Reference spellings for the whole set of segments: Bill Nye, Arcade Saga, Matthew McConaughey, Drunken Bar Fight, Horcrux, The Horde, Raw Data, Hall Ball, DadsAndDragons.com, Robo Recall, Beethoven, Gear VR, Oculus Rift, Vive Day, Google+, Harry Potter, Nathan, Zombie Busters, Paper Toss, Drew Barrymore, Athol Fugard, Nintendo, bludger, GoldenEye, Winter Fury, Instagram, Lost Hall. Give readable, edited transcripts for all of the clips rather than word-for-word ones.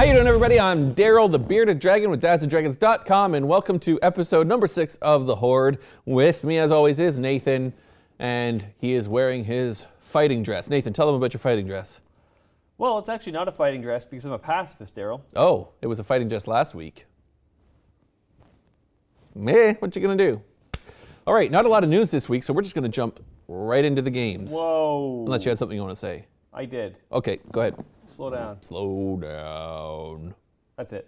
How you doing, everybody? I'm Daryl the Bearded Dragon with DadsAndDragons.com, and welcome to episode number 6 of The Horde. With me, as always, is Nathan, and he is wearing his fighting dress. Nathan, tell them about your fighting dress. Well, it's actually not a fighting dress because I'm a pacifist, Daryl. Oh, it was a fighting dress last week. Meh, what you gonna do? All right, not a lot of news this week, so we're just gonna jump right into the games. Whoa. Unless you had something you want to say. I did. Okay, go ahead. Slow down. Slow down. That's it.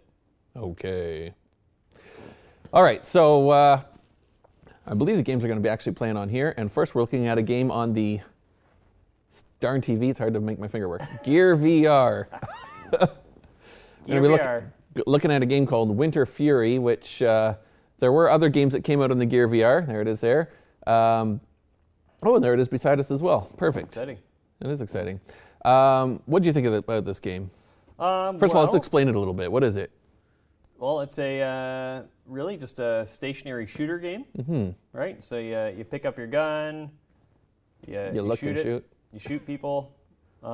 Okay. All right, so I believe the games are going to be actually playing on here. And first, we're looking at a game on the darn TV. It's hard to make my finger work. Gear VR. We're looking at a game called Winter Fury, which there were other games that came out on the Gear VR. There it is there. Oh, and there it is beside us as well. Perfect. That's exciting. It is exciting. What do you think about this game? First of all, let's explain it a little bit. What is it? Well, it's a really just a stationary shooter game, right? So you pick up your gun, you look and shoot. You shoot people. You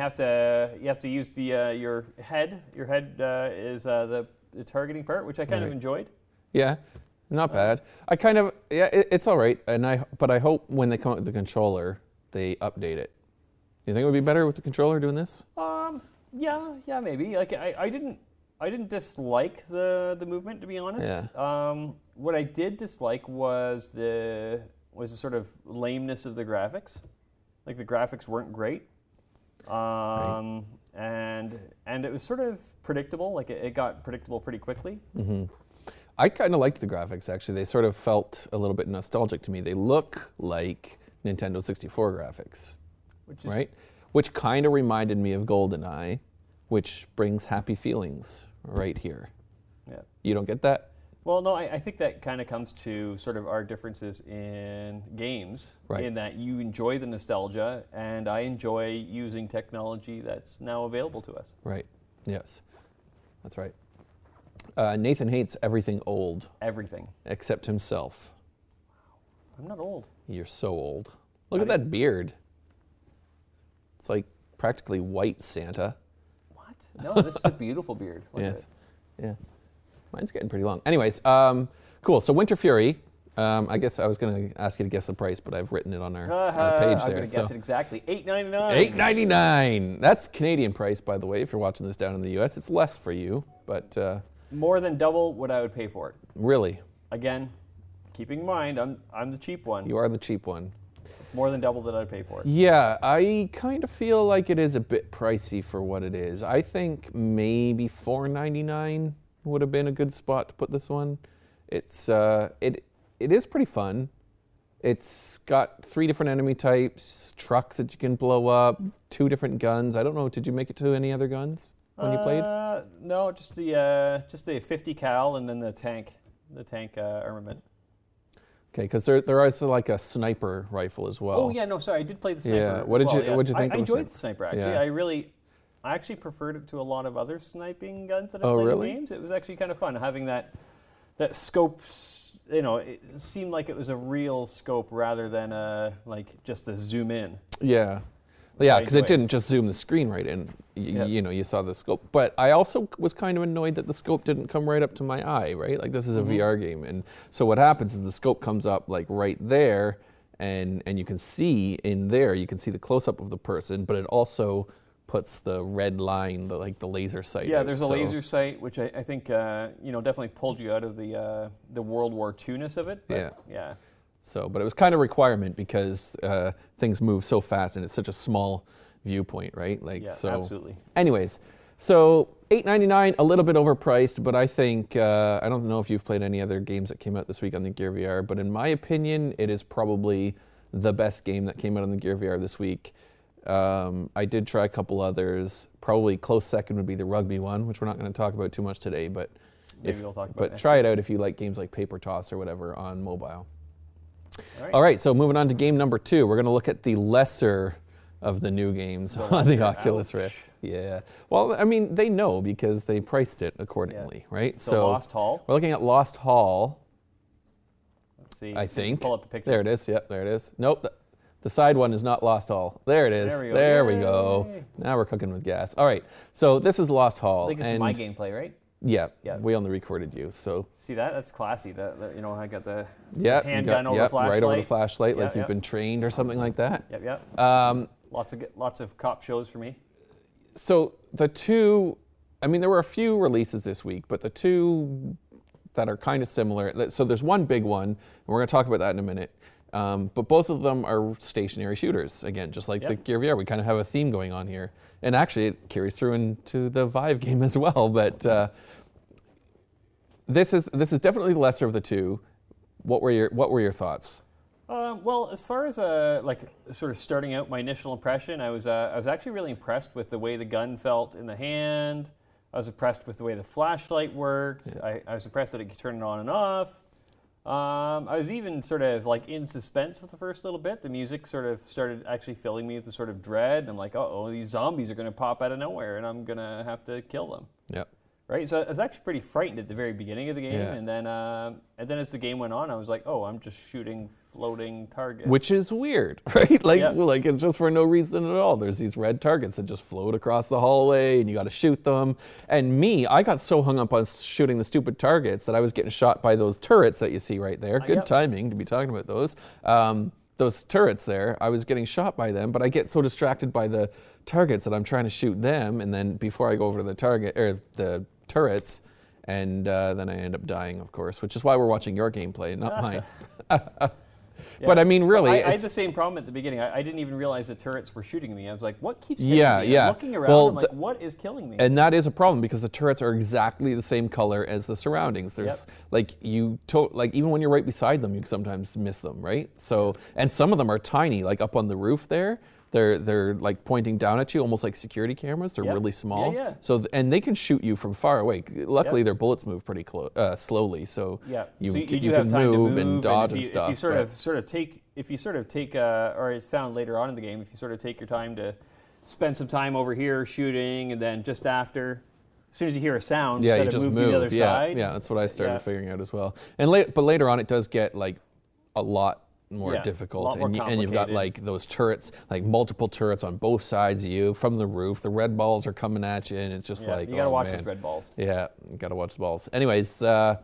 have to use the your head. Your head is the targeting part, which I kind of enjoyed. Yeah, not bad. It's all right. But I hope when they come out with the controller, they update it. You think it would be better with the controller doing this? Yeah, maybe. Like I didn't dislike the movement, to be honest. Yeah. What I did dislike was the sort of lameness of the graphics. Like the graphics weren't great, and it was sort of predictable. Like it got predictable pretty quickly. Mm-hmm. I kind of liked the graphics actually. They sort of felt a little bit nostalgic to me. They look like Nintendo 64 graphics. Which kind of reminded me of GoldenEye, which brings happy feelings right here. Yeah. You don't get that? Well, no, I think that kind of comes to sort of our differences in games, in that you enjoy the nostalgia, and I enjoy using technology that's now available to us. Right. Yes. That's right. Nathan hates everything old. Everything. Except himself. Wow. I'm not old. You're so old. Look at that beard. It's like practically white Santa. What? No, this is a beautiful beard. Look at it. Yeah. Mine's getting pretty long. Anyways, cool. So Winter Fury. I guess I was going to ask you to guess the price, but I've written it on our page there. I'm going to guess it exactly. $8.99. $8.99. That's Canadian price, by the way. If you're watching this down in the U.S., it's less for you, but more than double what I would pay for it. Really? Again, keeping in mind, I'm the cheap one. You are the cheap one. It's more than double that I'd pay for it. Yeah, I kind of feel like it is a bit pricey for what it is. I think maybe $4.99 would have been a good spot to put this one. It's it is pretty fun. It's got 3 different enemy types, trucks that you can blow up, 2 different guns. I don't know. Did you make it to any other guns when you played? No, just the 50 cal and then the tank armament. Okay, because there is like a sniper rifle as well. Oh yeah, no, sorry, I did play the sniper. Yeah, what did you think? I enjoyed the sniper actually. Yeah. I actually preferred it to a lot of other sniping guns that I played in games. It was actually kind of fun having that scope. You know, it seemed like it was a real scope rather than like just a zoom in. Yeah, yeah, because it didn't just zoom the screen right in. You know, you saw the scope. But I also was kind of annoyed that the scope didn't come right up to my eye, right? Like, this is a VR game. And so what happens is the scope comes up, like, right there, and you can see in there, you can see the close-up of the person, but it also puts the red line, the laser sight. Yeah, there's a laser sight, which I think, you know, definitely pulled you out of the World War II-ness of it. Yeah. Yeah. So, but it was kind of a requirement because things move so fast and it's such a small viewpoint, right? Like, yeah, so. Absolutely. Anyways, so $8.99, a little bit overpriced, but I think, I don't know if you've played any other games that came out this week on the Gear VR, but in my opinion, it is probably the best game that came out on the Gear VR this week. I did try a couple others. Probably close second would be the rugby one, which we're not going to talk about too much today, but maybe we'll talk about it. But try it out if you like games like Paper Toss or whatever on mobile. All right, so moving on to game number 2. We're going to look at the lesser of the new games on the Oculus Rift. Yeah. Well, I mean, they know because they priced it accordingly, right? So Lost Hall. We're looking at Lost Hall. Let's see. I think. Pull up the picture. There it is. Yep, there it is. Nope. The side one is not Lost Hall. There it is. There we go. Now we're cooking with gas. All right. So this is Lost Hall. I think this is my gameplay, right? Yeah. Yeah. We only recorded you. So see that? That's classy. That you know, I got the handgun over the flashlight. Right over the flashlight, like you've been trained or something like that. Yep. Yep. Lots of cop shows for me. So the two, I mean, there were a few releases this week, but the two that are kind of similar. So there's one big one, and we're going to talk about that in a minute. But both of them are stationary shooters, again, just like the Gear VR. We kind of have a theme going on here. And actually, it carries through into the Vive game as well. But this is definitely the lesser of the two. What were your thoughts? Well, as far as like sort of starting out, my initial impression, I was actually really impressed with the way the gun felt in the hand. I was impressed with the way the flashlight worked. Yeah. I was impressed that it could turn it on and off. I was even sort of like in suspense for the first little bit. The music sort of started actually filling me with the sort of dread. And I'm like, uh-oh, these zombies are going to pop out of nowhere, and I'm going to have to kill them. Yeah. Right? So I was actually pretty frightened at the very beginning of the game. Yeah. And then as the game went on, I was like, oh, I'm just shooting floating targets. Which is weird, right? Like, like it's just for no reason at all. There's these red targets that just float across the hallway, and you got to shoot them. And me, I got so hung up on shooting the stupid targets that I was getting shot by those turrets that you see right there. Good timing to be talking about those. Those turrets there, I was getting shot by them, but I get so distracted by the targets that I'm trying to shoot them, and then before I go over to the target, or the turrets, and then I end up dying, of course, which is why we're watching your gameplay, not mine. But I mean, really, I had the same problem at the beginning. I didn't even realize the turrets were shooting me. I was like, what keeps killing me? I'm looking around, I'm like, what is killing me? And that is a problem, because the turrets are exactly the same color as the surroundings. There's like even when you're right beside them, you sometimes miss them, right? So, and some of them are tiny, like up on the roof there. They're like pointing down at you, almost like security cameras. They're really small. Yeah, yeah. So and they can shoot you from far away. Luckily, their bullets move pretty slowly, so you have time to move and dodge and stuff. Or it's found later on in the game, if you sort of take your time to spend some time over here shooting, and then just after, as soon as you hear a sound, instead of move to the other side. Yeah, that's what I started figuring out as well. And later on, it does get like a lot more difficult, and you've got like those turrets, like multiple turrets on both sides of you from the roof. The red balls are coming at you, and it's just like, you gotta watch those red balls. Yeah, you gotta watch the balls. Anyways, so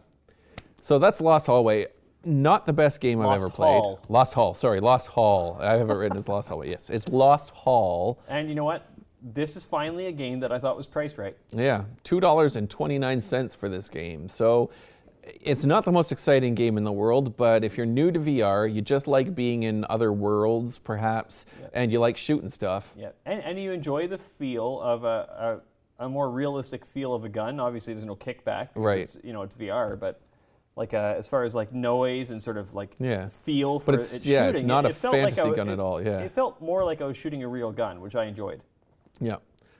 that's Lost Hallway. Not the best game I've ever played. Lost Hall. Sorry, Lost Hall. I have it written as Lost Hallway. Yes, it's Lost Hall. And you know what? This is finally a game that I thought was priced right. Yeah, $2.29 for this game. So. It's not the most exciting game in the world, but if you're new to VR, you just like being in other worlds, perhaps, and you like shooting stuff. Yeah, and you enjoy the feel of a more realistic feel of a gun. Obviously, there's no kickback. Right. It's VR, but like as far as like noise and sort of like feel for it's shooting, it's not a fantasy gun at all. Yeah, it felt more like I was shooting a real gun, which I enjoyed. Yeah,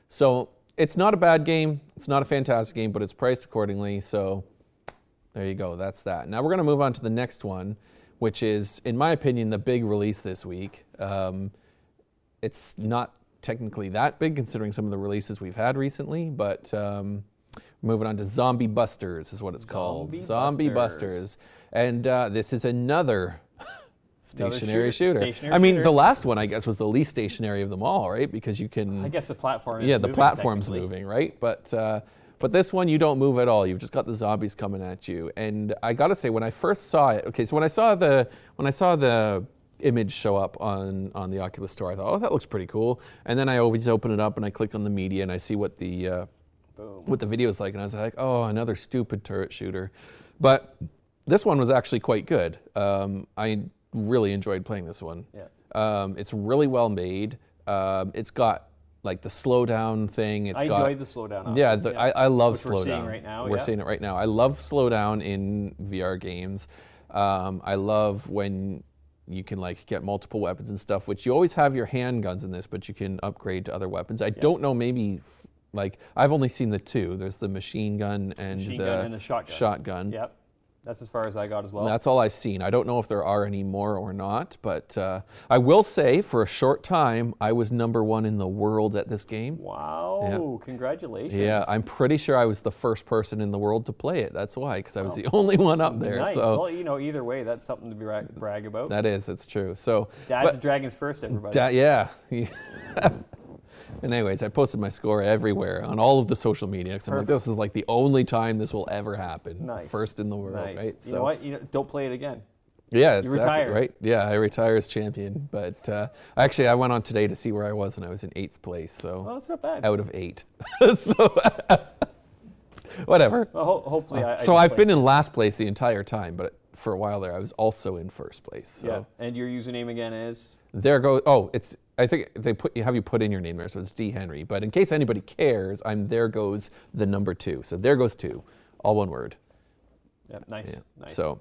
so it's not a bad game. It's not a fantastic game, but it's priced accordingly. So. There you go, that's that. Now we're going to move on to the next one, which is, in my opinion, the big release this week. It's not technically that big, considering some of the releases we've had recently, but moving on to Zombie Busters is what it's called. Zombie Busters. And this is another stationary shooter. I mean, the last one, I guess, was the least stationary of them all, right? Because you can... I guess the platform is moving, the platform's moving, right? But this one, you don't move at all. You've just got the zombies coming at you. And I gotta say, when I first saw it, okay, so when I saw the image show up on the Oculus Store, I thought, oh, that looks pretty cool. And then I always open it up and I click on the media and I see what the video is like. And I was like, oh, another stupid turret shooter. But this one was actually quite good. I really enjoyed playing this one. Yeah. It's really well made. It's got like the slowdown thing. I enjoyed the slowdown. Yeah, I love slowdown. We're seeing right now. We're seeing it right now. I love slowdown in VR games. I love when you can like get multiple weapons and stuff, which you always have your handguns in this, but you can upgrade to other weapons. I don't know, maybe like I've only seen the two. There's the machine gun and the shotgun. Yep. That's as far as I got as well. That's all I've seen. I don't know if there are any more or not, but I will say for a short time, I was #1 in the world at this game. Wow, yeah. Congratulations. Yeah, I'm pretty sure I was the first person in the world to play it. That's why, because I was the only one up there. Nice. So. Well, you know, either way, that's something to brag about. That is, it's true. So, Dad's Dragons first, everybody. Yeah. And anyways, I posted my score everywhere on all of the social media. I'm like, this is like the only time this will ever happen. Nice. First in the world, right? You know what? You don't play it again. Yeah. You retire. Right? Yeah, I retire as champion. But actually, I went on today to see where I was, and I was in 8th place. So that's not bad. Out of 8. So whatever. Well, hopefully. So I've been in last place the entire time, but for a while there, I was also in 1st place. So. Yeah. And your username again is? There goes. Oh, it's. I think they have you put in your name there, so it's D. Henry. But in case anybody cares, I'm there goes the #2. So there goes 2, all one word. Yep, nice, nice. So,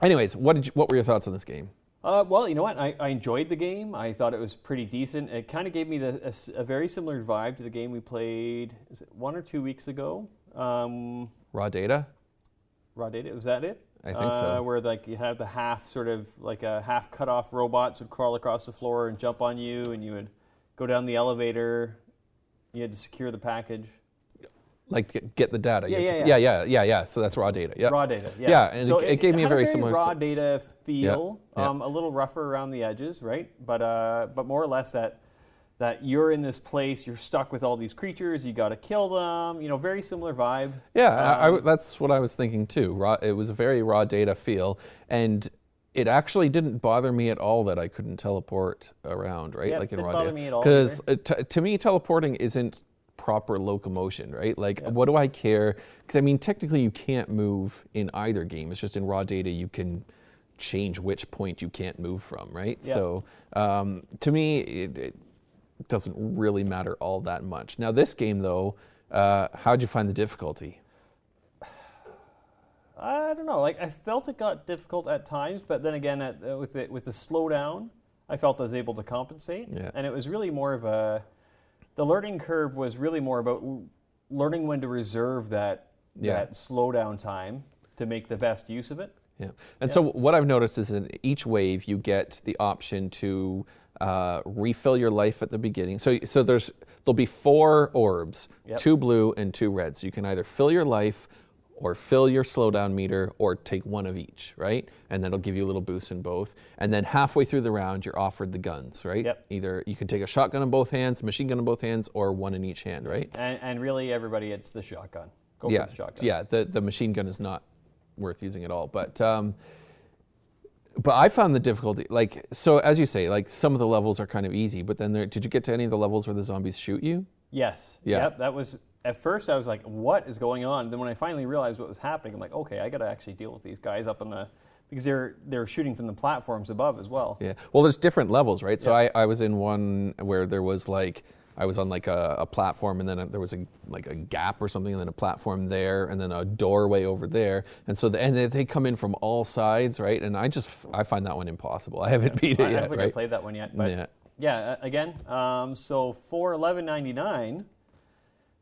anyways, what were your thoughts on this game? Well, you know what? I enjoyed the game. I thought it was pretty decent. It kind of gave me a very similar vibe to the game we played, is it 1 or 2 weeks ago? Raw Data? Raw Data, was that it? I think so. Where like you had the half cut off robots would crawl across the floor and jump on you, and you would go down the elevator. You had to secure the package. Like get the data. Yeah. So that's Raw Data. Yep. Raw Data. Yeah. Yeah, and so it gave me a very similar Raw Data feel. Yeah. A little rougher around the edges, right? But more or less that you're in this place, you're stuck with all these creatures, you got to kill them, you know, very similar vibe. Yeah, that's what I was thinking too. It was a very Raw Data feel, and it actually didn't bother me at all that I couldn't teleport around, right? Yeah, like in Raw Data. It didn't bother me at all. Because to me, teleporting isn't proper locomotion, right? Like, what do I care? Because, I mean, technically you can't move in either game. It's just in Raw Data you can change which point you can't move from, right? Yeah. So, to me, it doesn't really matter all that much. Now this game though, how'd you find the difficulty? I don't know. Like I felt it got difficult at times, but then again, with the slowdown, I felt I was able to compensate. Yeah. And it was really more of the learning curve was really more about learning when to reserve that slowdown time to make the best use of it. Yeah. And so what I've noticed is in each wave, you get the option to refill your life at the beginning. So there'll be 4 orbs, 2 blue and 2 red. So you can either fill your life or fill your slowdown meter or take one of each, right? And that'll give you a little boost in both. And then halfway through the round, you're offered the guns, right? Yep. Either you can take a shotgun in both hands, machine gun in both hands, or one in each hand, right? And really, everybody, it's the shotgun. Go for the shotgun. Yeah, the machine gun is not worth using at all. But I found the difficulty, like, so as you say, like some of the levels are kind of easy, but then did you get to any of the levels where the zombies shoot you? Yes. Yeah. Yep. That was, at first I was like, what is going on? And then when I finally realized what was happening, I'm like, okay, I got to actually deal with these guys up in the, because they're shooting from the platforms above as well. Yeah. Well, there's different levels, right? So I was in one where there was like, I was on like a platform, and then there was a gap or something, and then a platform there, and then a doorway over there, and so they come in from all sides, right? And I find that one impossible. I haven't beat it yet. I don't think I played that one yet. But yeah. Again, so for $11.99,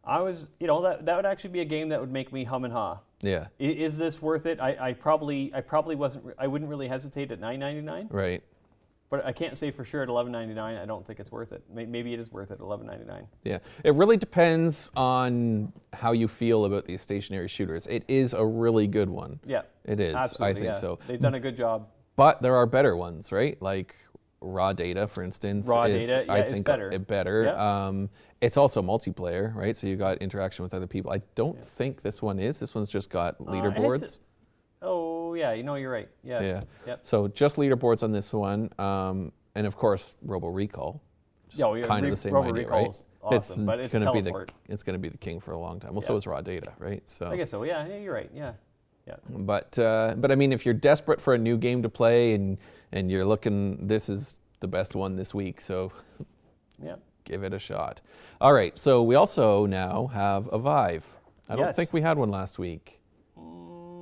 I was, you know, that would actually be a game that would make me hum and ha. Yeah. Is this worth it? I probably wasn't. I wouldn't really hesitate at $9.99. Right. But I can't say for sure at $11.99, I don't think it's worth it. Maybe it is worth it at $11.99. Yeah, it really depends on how you feel about these stationary shooters. It is a really good one. Yeah, it is. Absolutely, I think so. They've done a good job. But there are better ones, right? Like Raw Data, for instance. Raw Data is better. Yep. It's also multiplayer, right? So you've got interaction with other people. I don't think this one is. This one's just got leaderboards. Oh, yeah, you know, you're right. Yeah. Yeah. Yep. So just leaderboards on this one. And of course, Robo Recall. Kind of the same idea, right? Robo Recall's awesome, but it's teleport. It's going to be the king for a long time. Well, so is Raw Data, right? So I guess so. Yeah, you're right. Yeah. Yeah. But I mean, if you're desperate for a new game to play and you're looking, this is the best one this week. So give it a shot. All right. So we also now have a Vive. I don't think we had one last week.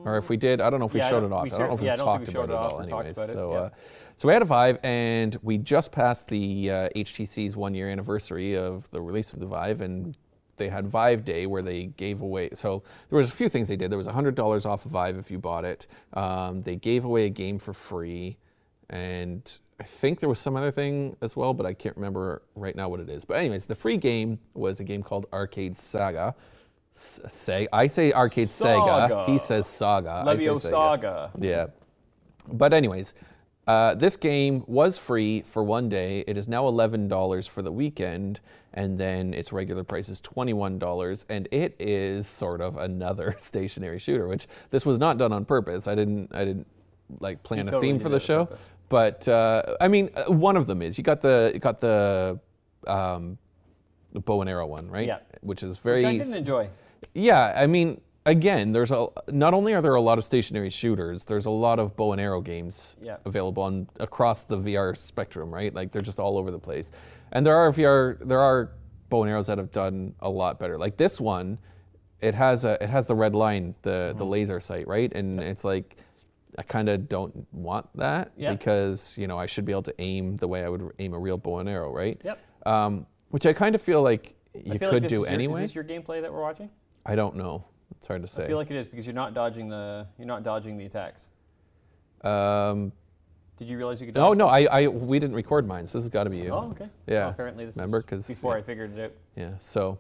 Or if we did, I don't know if we showed it off. I don't know if we talked about it at all. So we had a Vive, and we just passed the HTC's 1-year anniversary of the release of the Vive, and they had Vive Day where they gave away, so there was a few things they did. There was $100 off of Vive if you bought it. They gave away a game for free, and I think there was some other thing as well, but I can't remember right now what it is. But anyways, the free game was a game called Arcade Saga. I say Arcade Saga. Saga. He says Saga. Levio Saga. Yeah. But anyways, this game was free for one day. It is now $11 for the weekend, and then its regular price is $21, and it is sort of another stationary shooter, which this was not done on purpose. I didn't like plan a theme for the show. But I mean, one of them is you got the bow and arrow one, right? Yeah. Which is very. Which I didn't enjoy. Yeah, I mean, again, there's a not only are there a lot of stationary shooters, there's a lot of bow and arrow games available on across the VR spectrum, right? Like they're just all over the place, and there are bow and arrows that have done a lot better. Like this one, it has the red line, the laser sight, right? And it's like. I kind of don't want that because, you know, I should be able to aim the way I would aim a real bow and arrow, right? Yep. Which I kind of feel like you could do anyway. Is this your gameplay that we're watching? I don't know. It's hard to say. I feel like it is because you're not dodging the attacks. Did you realize you could dodge? Oh, no. We didn't record mine, so this has got to be you. Oh, okay. Yeah. Well, apparently this is before I figured it out. Yeah. So,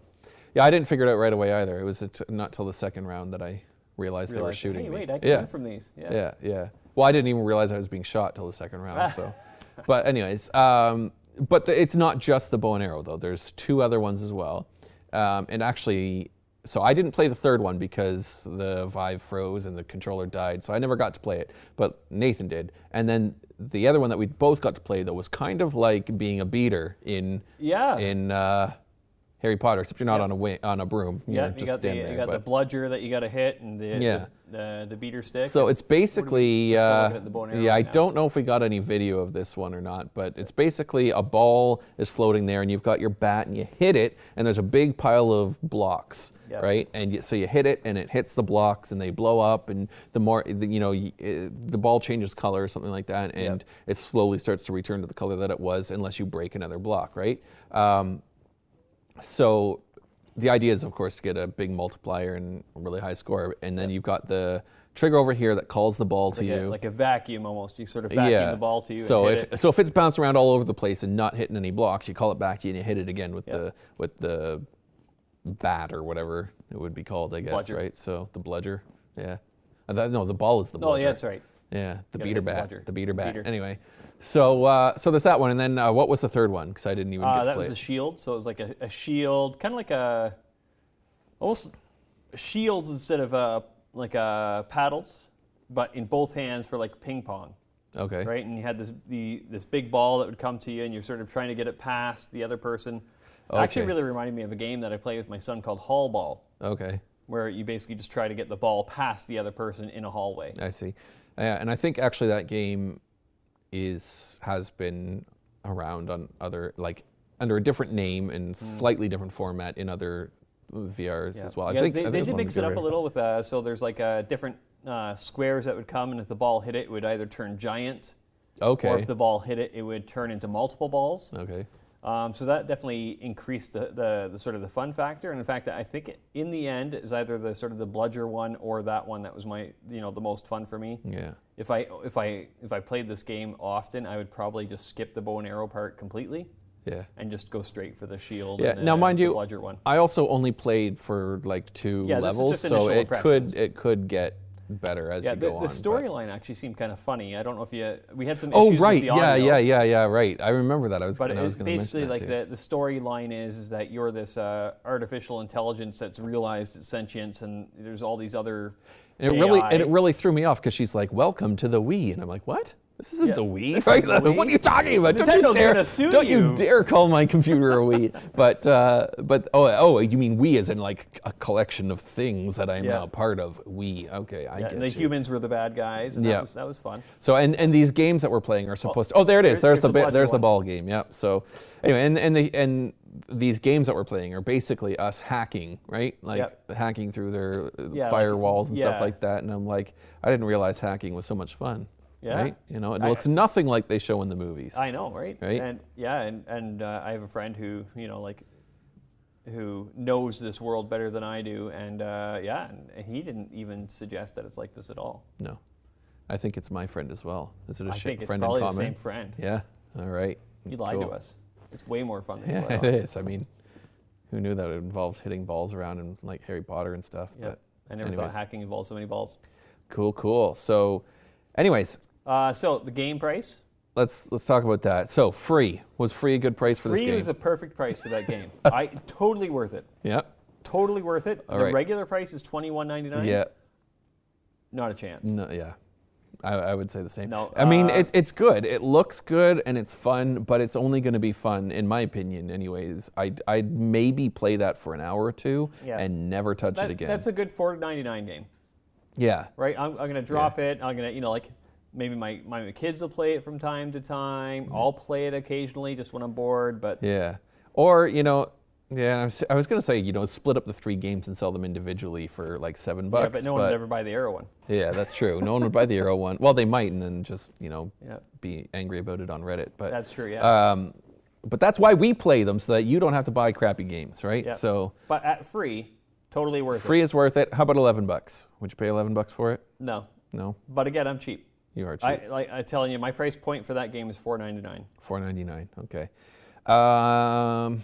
yeah, I didn't figure it out right away either. It was not till the second round that I... Realized they were shooting me. Wait, I can run from these. Yeah. Well, I didn't even realize I was being shot till the second round. So, but anyways, it's not just the bow and arrow though. There's two other ones as well, and actually, so I didn't play the third one because the Vive froze and the controller died, so I never got to play it. But Nathan did, and then the other one that we both got to play though was kind of like being a beater in Harry Potter, except you're not on a broom. Yeah, you got the bludger that you got to hit and the beater stick. So it's basically I don't know if we got any video of this one or not, but it's basically a ball is floating there and you've got your bat and you hit it and there's a big pile of blocks, right? And so you hit it and it hits the blocks and they blow up and the ball changes color or something like that and it slowly starts to return to the color that it was unless you break another block, right? So the idea is, of course, to get a big multiplier and a really high score. And then you've got the trigger over here that calls the ball to you. Like a vacuum almost. You sort of vacuum the ball to you. So if it's bounced around all over the place and not hitting any blocks, you call it back to you and you hit it again with the bat or whatever it would be called, I guess, bludger. Right? So the bludger. Yeah. No, the ball is the bludger. Oh, yeah, that's right. Yeah, the beater bat. The beater bat. Anyway. So there's that one, and then what was the third one? Because I didn't even get to play it. That was a shield, so it was like a shield, kind of like almost shields instead of paddles, but in both hands for like ping pong. Okay. Right, and you had this big ball that would come to you, and you're sort of trying to get it past the other person. Okay. It actually really reminded me of a game that I play with my son called Hall Ball. Okay. Where you basically just try to get the ball past the other person in a hallway. I see, and I think actually that game. Has been around on other, like under a different name and slightly different format in other VRs as well. Yeah, I think they did mix it up a little with so there's like different squares that would come, and if the ball hit it would either turn giant, or if the ball hit it would turn into multiple balls. Okay. So that definitely increased the sort of the fun factor, and in fact I think in the end is either the sort of the bludger one or that one that was my the most fun for me. Yeah. If I played this game often, I would probably just skip the bow and arrow part completely. Yeah. And just go straight for the shield. Yeah. Now mind you, the bludger one. I also only played for like two levels, so it could get better as you go on. The storyline actually seemed kind of funny. I don't know if we had some issues with the audio. Right. I remember that. The storyline is that you're this artificial intelligence that's realized its sentience, and there's all these other. And it really threw me off because she's like, "Welcome to the Wii," and I'm like, "What? This isn't the Wii. Right? Like, what are you talking about? Don't you dare call my computer a Wii." but you mean Wii as in like a collection of things that I'm now part of. Wii. Okay, I get it. And the humans were the bad guys. And that was fun. So and these games that we're playing are supposed to. Oh, there it is. There's the ball game. Yeah. So anyway, and these games that we're playing are basically us hacking, right? Like hacking through their firewalls and stuff like that. And I'm like, I didn't realize hacking was so much fun. Yeah. Right? It looks nothing like they show in the movies. I know, right? And I have a friend who, who knows this world better than I do, and yeah, and he didn't even suggest that it's like this at all. No. I think it's my friend as well. Is it a friend in common? I think it's probably the same friend. Yeah. All right. You lied to us. It's way more fun than you let on. It is. I mean, who knew that it involved hitting balls around and like Harry Potter and stuff. Yeah. I never thought hacking involved so many balls. Cool, cool. So, anyways. So the game price. Let's talk about that. So free. Was free a good price for this game? Free was a perfect price for that game. Totally worth it. Yeah. Totally worth it. All right. Regular price is $21.99. Yeah. Not a chance. No. Yeah. I would say the same. No, I mean, it's good. It looks good, and it's fun, but it's only going to be fun, in my opinion, anyways. I'd maybe play that for an hour or two and never touch it again. That's a good $4.99 game. Yeah. Right? I'm going to drop it. I'm going to, you know, like, maybe my kids will play it from time to time. I'll play it occasionally just when I'm bored, but... Yeah. Or, you know... Yeah, I was going to say, you know, split up the three games and sell them individually for like $7. Yeah, but no one would ever buy the Arrow one. Yeah, that's true. No one would buy the Arrow one. Well, they might, and then just, you know, be angry about it on Reddit. But that's true, yeah. But that's why we play them, so that you don't have to buy crappy games, right? Yeah. So, but at free, totally worth it. Free is worth it. How about $11? Would you pay $11 for it? No. No? But again, I'm cheap. You are cheap. I'm telling you, my price point for that game is $4.99. $4.99, okay.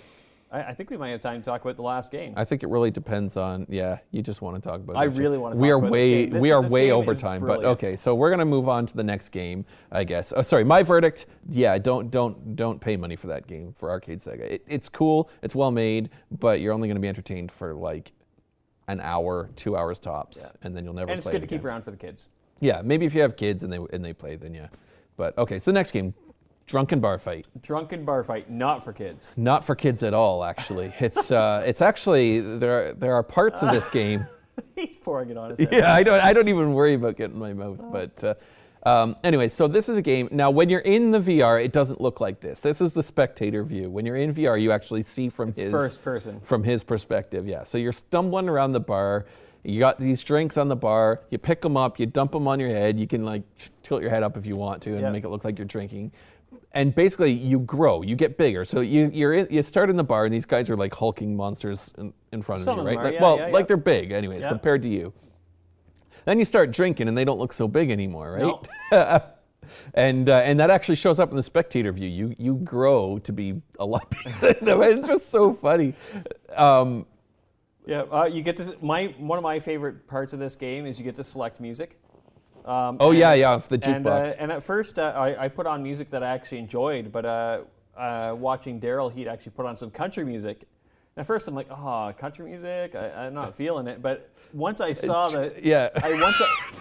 I think we might have time to talk about the last game. I think it really depends on, you just want to talk about it. I really want to talk about this game. We are way over time, but okay, so we're going to move on to the next game, I guess. Oh, sorry, my verdict, don't pay money for that game, for Arcade Saga. It's cool, it's well made, but you're only going to be entertained for like an hour, 2 hours tops, and then you'll never play it again. And it's good to keep around for the kids. Yeah, maybe if you have kids and they play, then yeah. But okay, so the next game. Drunken Bar Fight. Drunken Bar Fight, not for kids. Not for kids at all, actually. It's actually, there are parts of this game. He's pouring it on his head. Yeah, I don't even worry about getting my mouth. But anyway, so this is a game. Now, when you're in the VR, it doesn't look like this. This is the spectator view. When you're in VR, you actually see from his perspective. Yeah. So you're stumbling around the bar. You got these drinks on the bar. You pick them up. You dump them on your head. You can like tilt your head up if you want to and make it look like you're drinking. And basically, you grow. You get bigger. So you start in the bar, and these guys are like hulking monsters in front of you, right? They're big, anyways, compared to you. Then you start drinking, and they don't look so big anymore, right? No. And that actually shows up in the spectator view. You grow to be a lot bigger. It's just so funny. You get to one of my favorite parts of this game is you get to select music. The jukebox. And at first, I put on music that I actually enjoyed, but watching Daryl, he'd actually put on some country music. And at first, I'm like, country music, I'm not feeling it. But once I saw that... Yeah.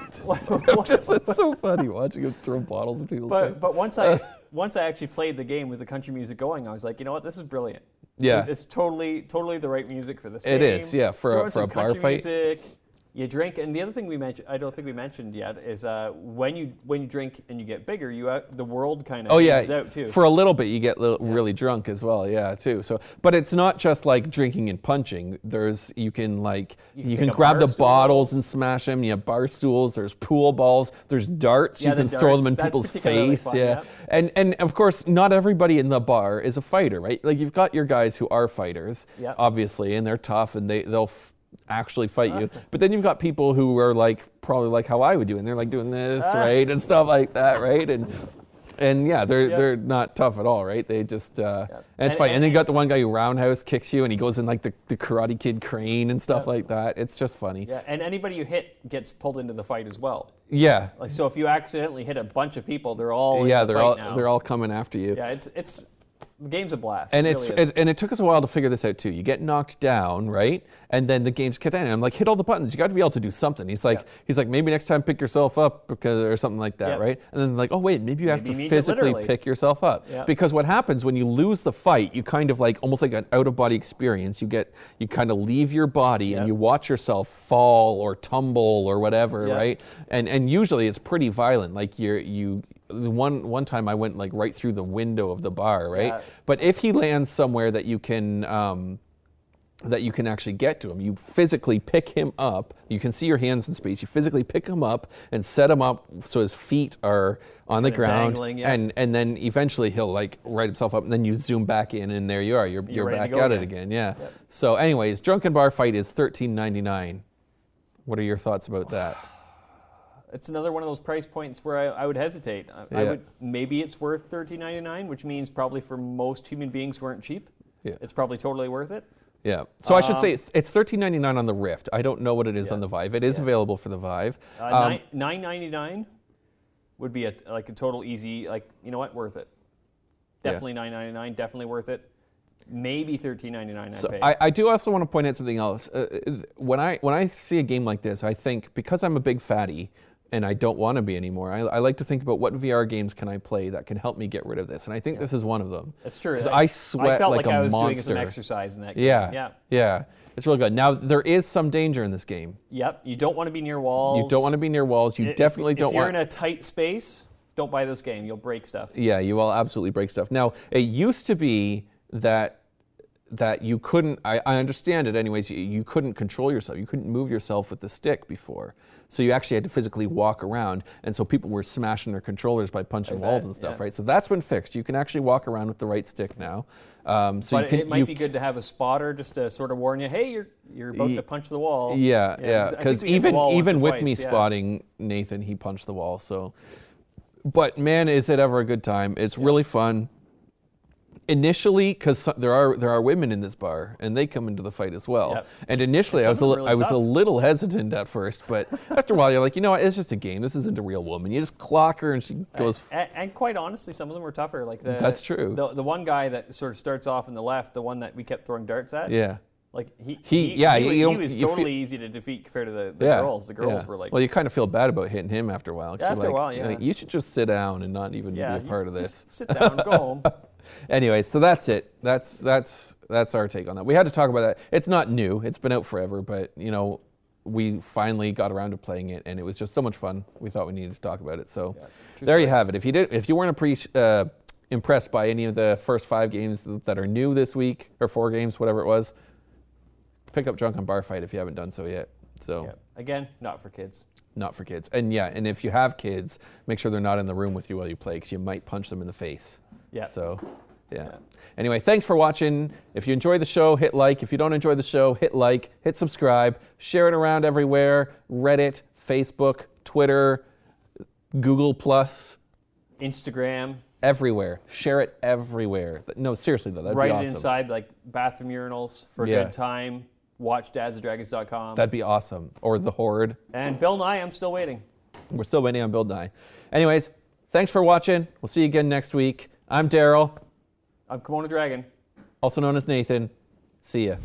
It's so funny watching him throw bottles at people's heads. But once I actually played the game with the country music going, I was like, you know what, this is brilliant. Yeah. It's totally the right music for this game. It is, yeah, for a bar fight. Music. You drink, and the other thing I don't think we mentioned yet, is when you drink and you get bigger, the world kind of is out too. For a little bit, you get really drunk as well, too. So, but it's not just like drinking and punching. There's you can grab the bottles and smash them. You have bar stools. There's pool balls. There's darts. You can throw them in people's face. Yeah, and of course, not everybody in the bar is a fighter, right? Like you've got your guys who are fighters, obviously, and they're tough, and they'll actually fight you, but then you've got people who are like probably like how I would do, and they're like doing this right and stuff like that, right? And they're not tough at all, right? They just and it's funny. And then you got the one guy who roundhouse kicks you, and he goes in like the Karate Kid crane and stuff like that. It's just funny. Yeah, and anybody you hit gets pulled into the fight as well. Yeah. Like so, if you accidentally hit a bunch of people, they're all they're all coming after you. Yeah, it's. The game's a blast. And it took us a while to figure this out, too. You get knocked down, right? And then the game's kept on. I'm like, hit all the buttons. You got to be able to do something. He's like, maybe next time pick yourself up or something like that, right? And then like, oh, wait, maybe you have to physically pick yourself up. Yeah. Because what happens when you lose the fight, you kind of like, almost like an out-of-body experience. You kind of leave your body and you watch yourself fall or tumble or whatever, right? And usually it's pretty violent. Like one time I went like right through the window of the bar, right? But if he lands somewhere that you can that you can actually get to him. You physically pick him up. You can see your hands in space. You physically pick him up and set him up so his feet are on the ground, dangling, yeah. And then eventually he'll like right himself up, and then you zoom back in, and there you are. You're back at it again. Yeah. Yep. So, anyways, Drunken Bar Fight is $13.99. What are your thoughts about that? It's another one of those price points where I would hesitate. Yeah. I would maybe it's worth $13.99, which means probably for most human beings who aren't cheap, yeah. It's probably totally worth it. Yeah. So I should say it's $13.99 on the Rift. I don't know what it is on the Vive. It is available for the Vive. $9.99 would be a total easy, like, you know what, worth it. Definitely $9.99, definitely worth it. Maybe $13.99. So I do also want to point out something else. When I see a game like this, I think because I'm a big fatty and I don't want to be anymore, I like to think about what VR games can I play that can help me get rid of this. And I think this is one of them. That's true. Because I sweat like a monster. I felt like I was doing some exercise in that game. Yeah. It's really good. Now, there is some danger in this game. Yep. You don't want to be near walls. If you're in a tight space, don't buy this game. You'll break stuff. Yeah, you will absolutely break stuff. Now, it used to be that you couldn't, I understand it anyways, you couldn't control yourself. You couldn't move yourself with the stick before. So you actually had to physically walk around. And so people were smashing their controllers by punching walls and stuff, right? So that's been fixed. You can actually walk around with the right stick now. It might be good to have a spotter just to sort of warn you, hey, you're about to punch the wall. Yeah. Because even with me spotting Nathan, he punched the wall. So, but man, is it ever a good time. It's really fun. Initially, because there are women in this bar, and they come into the fight as well. Yep. And initially, I was a little hesitant at first, but after a while, you're like, you know what, it's just a game. This isn't a real woman. You just clock her, and she goes. And quite honestly, some of them were tougher. Like that's true. The one guy that sort of starts off on the left, the one that we kept throwing darts at. Yeah. Like he was totally easy to defeat compared to the girls. The girls were like. Well, you kind of feel bad about hitting him after a while. Like, you should just sit down and not even be a part of this. Just sit down, go home. Anyway, so that's it. That's our take on that. We had to talk about that. It's not new. It's been out forever, but you know, we finally got around to playing it, and it was just so much fun. We thought we needed to talk about it. So there you have it. If you weren't impressed by any of the first 5 games that are new this week, or 4 games, whatever it was, pick up Drunken Bar Fight if you haven't done so yet. So again, not for kids. Not for kids. And if you have kids, make sure they're not in the room with you while you play, because you might punch them in the face. Yeah. So, yeah. Anyway, thanks for watching. If you enjoy the show, hit like. If you don't enjoy the show, hit like, hit subscribe, share it around everywhere. Reddit, Facebook, Twitter, Google+, Instagram. Everywhere. Share it everywhere. No, seriously, though, that'd be awesome. Write it inside, like, bathroom urinals for a good time. Watch DadsAndDragons.com. That'd be awesome. Or The Horde. And Bill Nye, I'm still waiting. We're still waiting on Bill Nye. Anyways, thanks for watching. We'll see you again next week. I'm Daryl. I'm Komodo Dragon. Also known as Nathan. See ya.